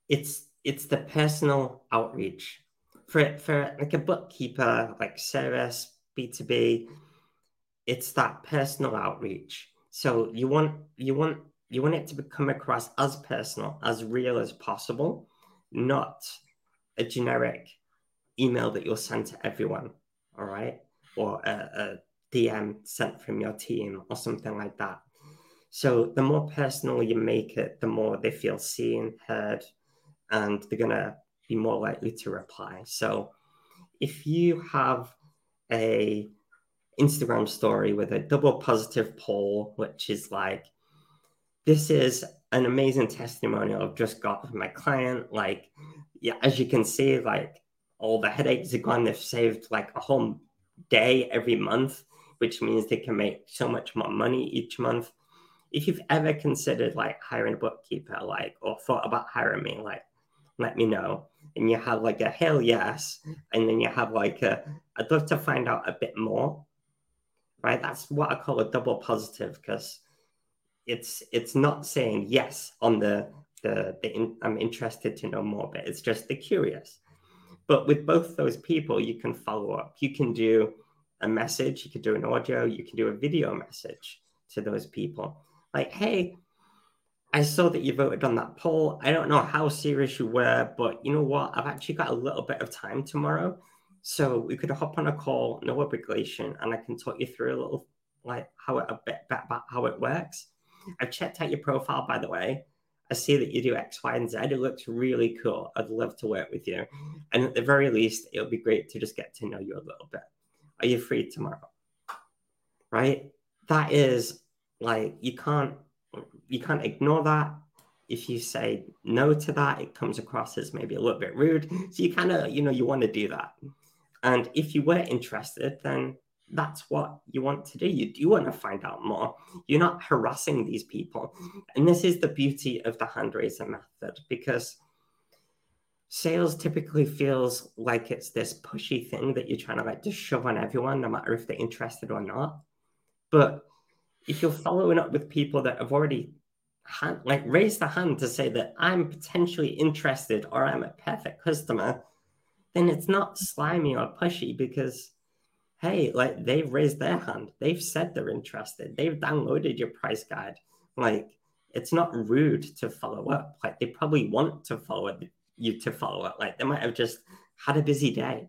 it's the personal outreach for like a bookkeeper, like service, B2B. It's that personal outreach. So you want it to come across as personal, as real as possible, not a generic email that you'll send to everyone. All right. Or a DM sent from your team or something like that. So the more personal you make it, the more they feel seen, heard, and they're going to be more likely to reply. So if you have a Instagram story with a double positive poll, which is like, this is an amazing testimonial I've just got from my client. Like, yeah, as you can see, like all the headaches are gone. They've saved like a whole day every month, which means they can make so much more money each month. If you've ever considered like hiring a bookkeeper, like, or thought about hiring me, like, let me know. And you have like a hell yes. And then you have like I'd love to find out a bit more, right? That's what I call a double positive, because it's not saying yes on the I'm interested to know more, but it's just the curious. But with both those people, you can follow up. You can do a message, you can do an audio, you can do a video message to those people. Like, hey, I saw that you voted on that poll. I don't know how serious you were, but you know what? I've actually got a little bit of time tomorrow. So we could hop on a call, no obligation, and I can talk you through a little, like, about how it works. I've checked out your profile, by the way. I see that you do X, Y, and Z. It looks really cool. I'd love to work with you. And at the very least, it'll be great to just get to know you a little bit. Are you free tomorrow? Right? That is, like, you can't ignore that. If you say no to that, it comes across as maybe a little bit rude. So you kind of, you want to do that. And if you were interested, then that's what you want to do. You do want to find out more. You're not harassing these people. And this is the beauty of the hand-raiser method, because sales typically feels like it's this pushy thing that you're trying to like just shove on everyone, no matter if they're interested or not. But if you're following up with people that have already raised the hand to say that I'm potentially interested or I'm a perfect customer, then it's not slimy or pushy, because hey, like they've raised their hand, they've said they're interested, they've downloaded your price guide. Like, it's not rude to follow up. Like, they probably want to follow up. Like, they might have just had a busy day.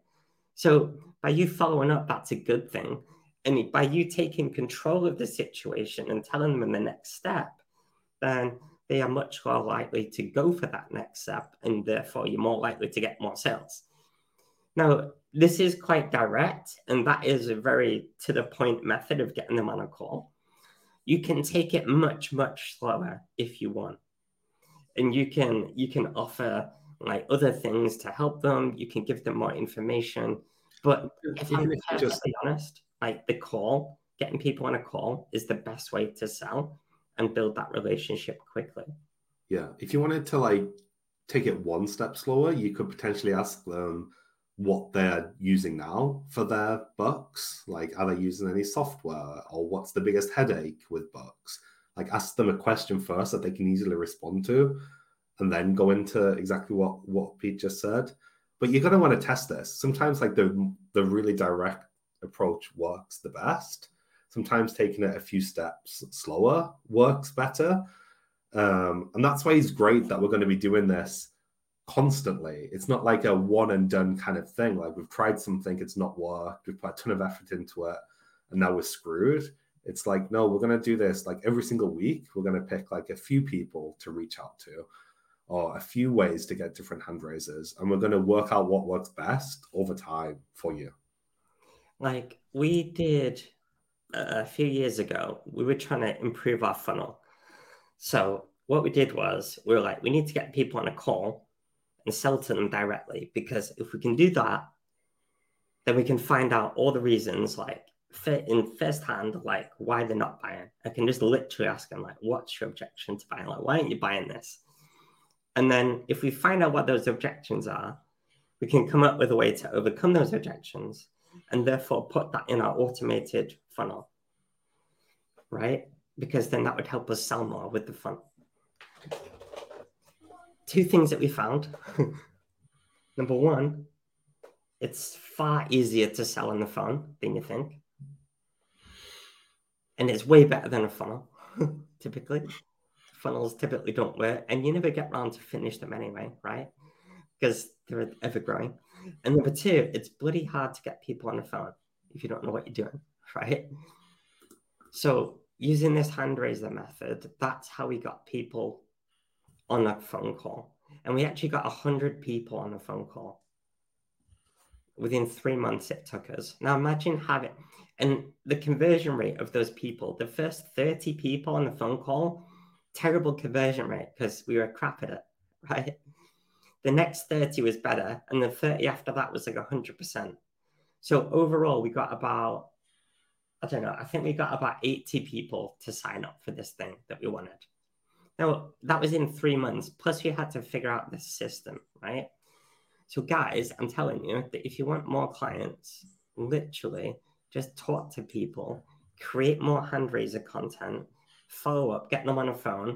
So by you following up, that's a good thing. And by you taking control of the situation and telling them the next step, then they are much more likely to go for that next step, and therefore you're more likely to get more sales. Now, this is quite direct, and that is a very to-the-point method of getting them on a call. You can take it much, much slower if you want. And you can offer like other things to help them. You can give them more information. But if I'm perfectly honest, like the call, getting people on a call is the best way to sell and build that relationship quickly. Yeah. If you wanted to like take it one step slower, you could potentially ask them what they're using now for their books. Like, are they using any software, or what's the biggest headache with books? Like, ask them a question first that they can easily respond to, and then go into exactly what Pete just said. But you're going to want to test this. Sometimes like the really direct approach works the best. Sometimes taking it a few steps slower works better. And that's why it's great that we're going to be doing this constantly. It's not like a one and done kind of thing. Like, we've tried something, it's not worked, we've put a ton of effort into it, and now we're screwed. It's like, no, we're going to do this like every single week. We're going to pick like a few people to reach out to, or a few ways to get different hand raisers. And we're going to work out what works best over time for you. Like we did a few years ago, we were trying to improve our funnel. So what we did was we were like, we need to get people on a call and sell to them directly, because if we can do that, then we can find out all the reasons like in firsthand, like why they're not buying. I can just literally ask them like, what's your objection to buying? Like, why aren't you buying this? And then if we find out what those objections are, we can come up with a way to overcome those objections, and therefore put that in our automated funnel, right? Because then that would help us sell more with the funnel. Two things that we found. Number one, it's far easier to sell on the phone than you think. And it's way better than a funnel, typically. Funnels typically don't work, and you never get around to finish them anyway, right? Because they're ever-growing. And number two, it's bloody hard to get people on the phone if you don't know what you're doing, right? So using this hand-raiser method, that's how we got people on a phone call. And we actually got 100 people on a phone call. Within 3 months, it took us. Now imagine having... And the conversion rate of those people, the first 30 people on the phone call, terrible conversion rate because we were crap at it, right? The next 30 was better, and the 30 after that was like 100%. So overall, we got about, I think we got about 80 people to sign up for this thing that we wanted. Now, that was in 3 months, plus we had to figure out the system, right? So guys, I'm telling you that if you want more clients, literally... just talk to people, create more hand raiser content, follow up, get them on a phone,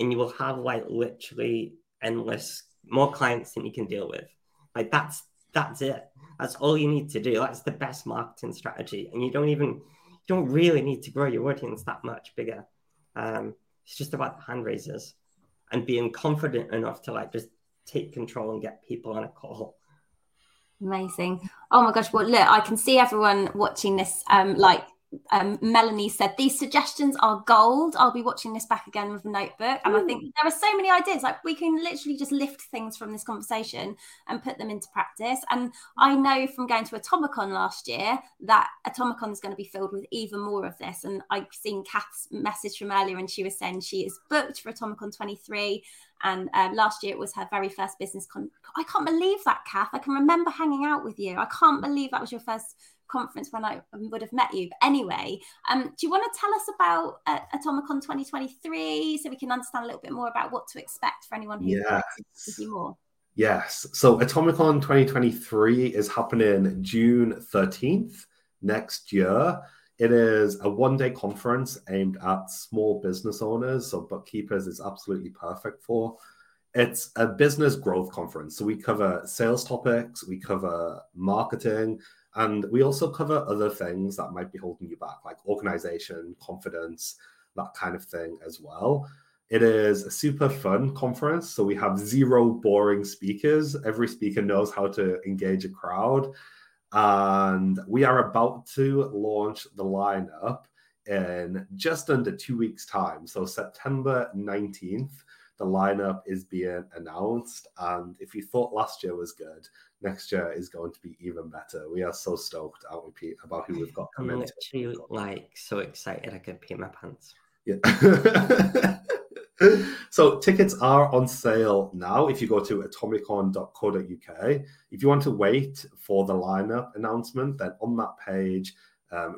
and you will have like literally endless more clients than you can deal with. Like that's it. That's all you need to do. That's the best marketing strategy. And you don't really need to grow your audience that much bigger. It's just about the hand raisers and being confident enough to like just take control and get people on a call. Amazing. Oh my gosh, well look, I can see everyone watching this like Melanie said, these suggestions are gold. I'll be watching this back again with a notebook. And I think there are so many ideas, like we can literally just lift things from this conversation and put them into practice. And I know from going to Atomicon last year that Atomicon is going to be filled with even more of this. And I've seen Kath's message from earlier, and she was saying she is booked for Atomicon 23. And last year it was her very first business. I can't believe that, Kath. I can remember hanging out with you. I can't believe that was your first conference when I would have met you. But anyway, do you want to tell us about Atomicon 2023 so we can understand a little bit more about what to expect for anyone who wants to see more? Yes. So Atomicon 2023 is happening June 13th next year. It is a one-day conference aimed at small business owners, so bookkeepers is absolutely perfect for. It's a business growth conference, so we cover sales topics, we cover marketing, and we also cover other things that might be holding you back, like organization, confidence, that kind of thing as well. It is a super fun conference, so we have zero boring speakers. Every speaker knows how to engage a crowd. And we are about to launch the lineup in just under 2 weeks' time. So September 19th, the lineup is being announced. And if you thought last year was good, next year is going to be even better. We are so stoked, aren't we, Pete, about who we've got coming. I'm literally so excited I can pee my pants. Yeah. So tickets are on sale now if you go to atomicon.co.uk. If you want to wait for the lineup announcement, then on that page,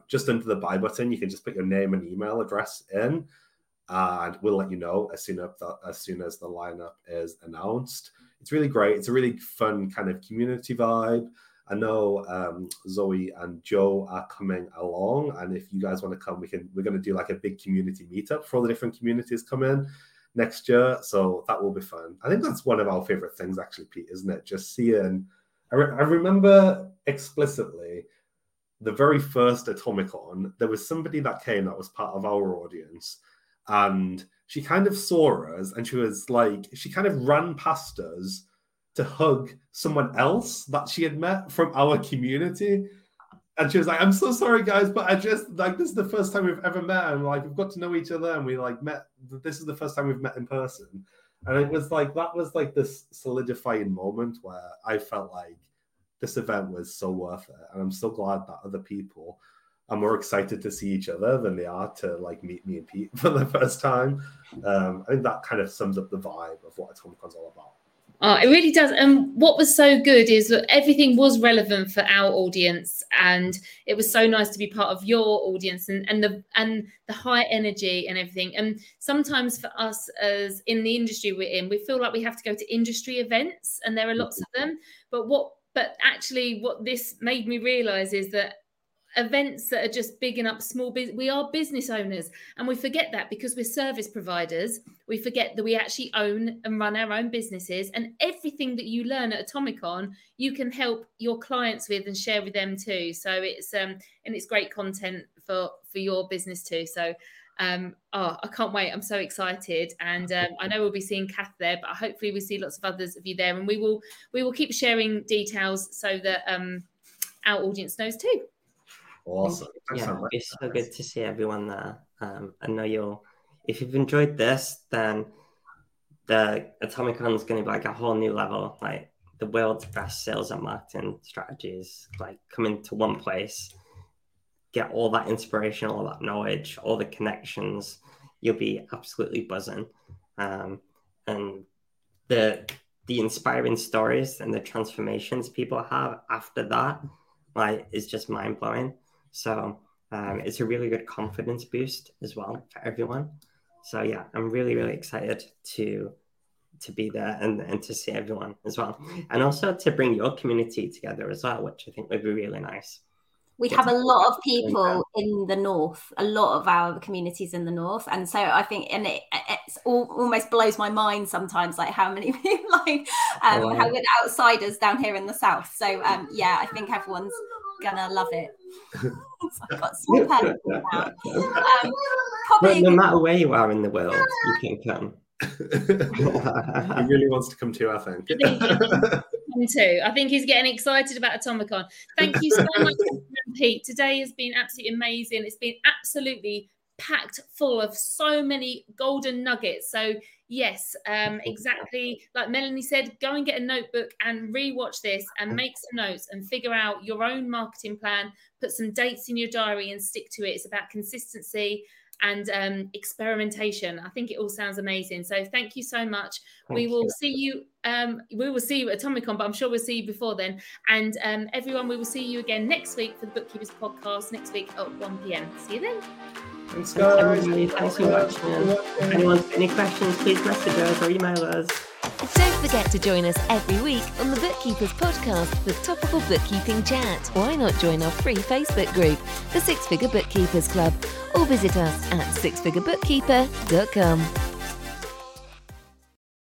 just under the buy button, you can just put your name and email address in, and we'll let you know as soon as the lineup is announced. It's really great. It's a really fun kind of community vibe. I know Zoe and Joe are coming along, and if you guys want to come, we're going to do like a big community meetup for all the different communities coming next year, so that will be fun. I think that's one of our favorite things, actually, Pete, isn't it? Just seeing. I remember explicitly the very first Atomicon. There was somebody that came that was part of our audience, and she kind of saw us, and she was like, she kind of ran past us to hug someone else that she had met from our community. And she was like, I'm so sorry, guys, but I just, like, this is the first time we've ever met. And, like, we've got to know each other, and we, like, met, this is the first time we've met in person. And it was, like, that was, like, this solidifying moment where I felt like this event was so worth it. And I'm so glad that other people are more excited to see each other than they are to, like, meet me and Pete for the first time. I think that kind of sums up the vibe of what Atomicon's all about. Oh, it really does. And what was so good is that everything was relevant for our audience, and it was so nice to be part of your audience and the high energy and everything. And sometimes for us, as in the industry we're in, we feel like we have to go to industry events, and there are lots of them. But actually what this made me realise is that events that are just bigging up small business, we are business owners, and we forget that because we're service providers. We forget that we actually own and run our own businesses, and everything that you learn at Atomicon, you can help your clients with and share with them too. So it's and it's great content for your business too. So I can't wait. I'm so excited, and I know we'll be seeing Kath there, but hopefully we see lots of others of you there, and we will keep sharing details so that our audience knows too. Awesome. It's so good to see everyone there. I know if you've enjoyed this, then the Atomicon is going to be like a whole new level, like the world's best sales and marketing strategies, like come into one place, get all that inspiration, all that knowledge, all the connections. You'll be absolutely buzzing. And the inspiring stories and the transformations people have after that, like, is just mind blowing. So it's a really good confidence boost as well for everyone. So yeah, I'm really, really excited to be there and to see everyone as well. And also to bring your community together as well, which I think would be really nice. We have a lot of people in the north, a lot of our communities in the north. And so I think, and it's almost blows my mind sometimes, like how many people, like how good outsiders down here in the south. So I think everyone's going to love it. I've got some people now. Probably, no matter where you are in the world, you can come. He really wants to come too, I think. I think he's getting excited about Atomicon. Thank you so much Pete. Today has been absolutely amazing. It's been absolutely packed full of so many golden nuggets. So yes, exactly like Melanie said, go and get a notebook and rewatch this and make some notes and figure out your own marketing plan. Put some dates in your diary and stick to it. It's about consistency and experimentation. I think it all sounds amazing. So thank you so much. We will see you at Atomicon, but I'm sure we'll see you before then. And everyone, we will see you again next week for the Bookkeepers Podcast, next week at 1pm. See you then. Thanks, guys. Thanks for watching. If anyone's got any questions, please message us or email us. Don't forget to join us every week on the Bookkeepers Podcast with topical bookkeeping chat. Why not join our free Facebook group, the Six Figure Bookkeepers Club, or visit us at sixfigurebookkeeper.com.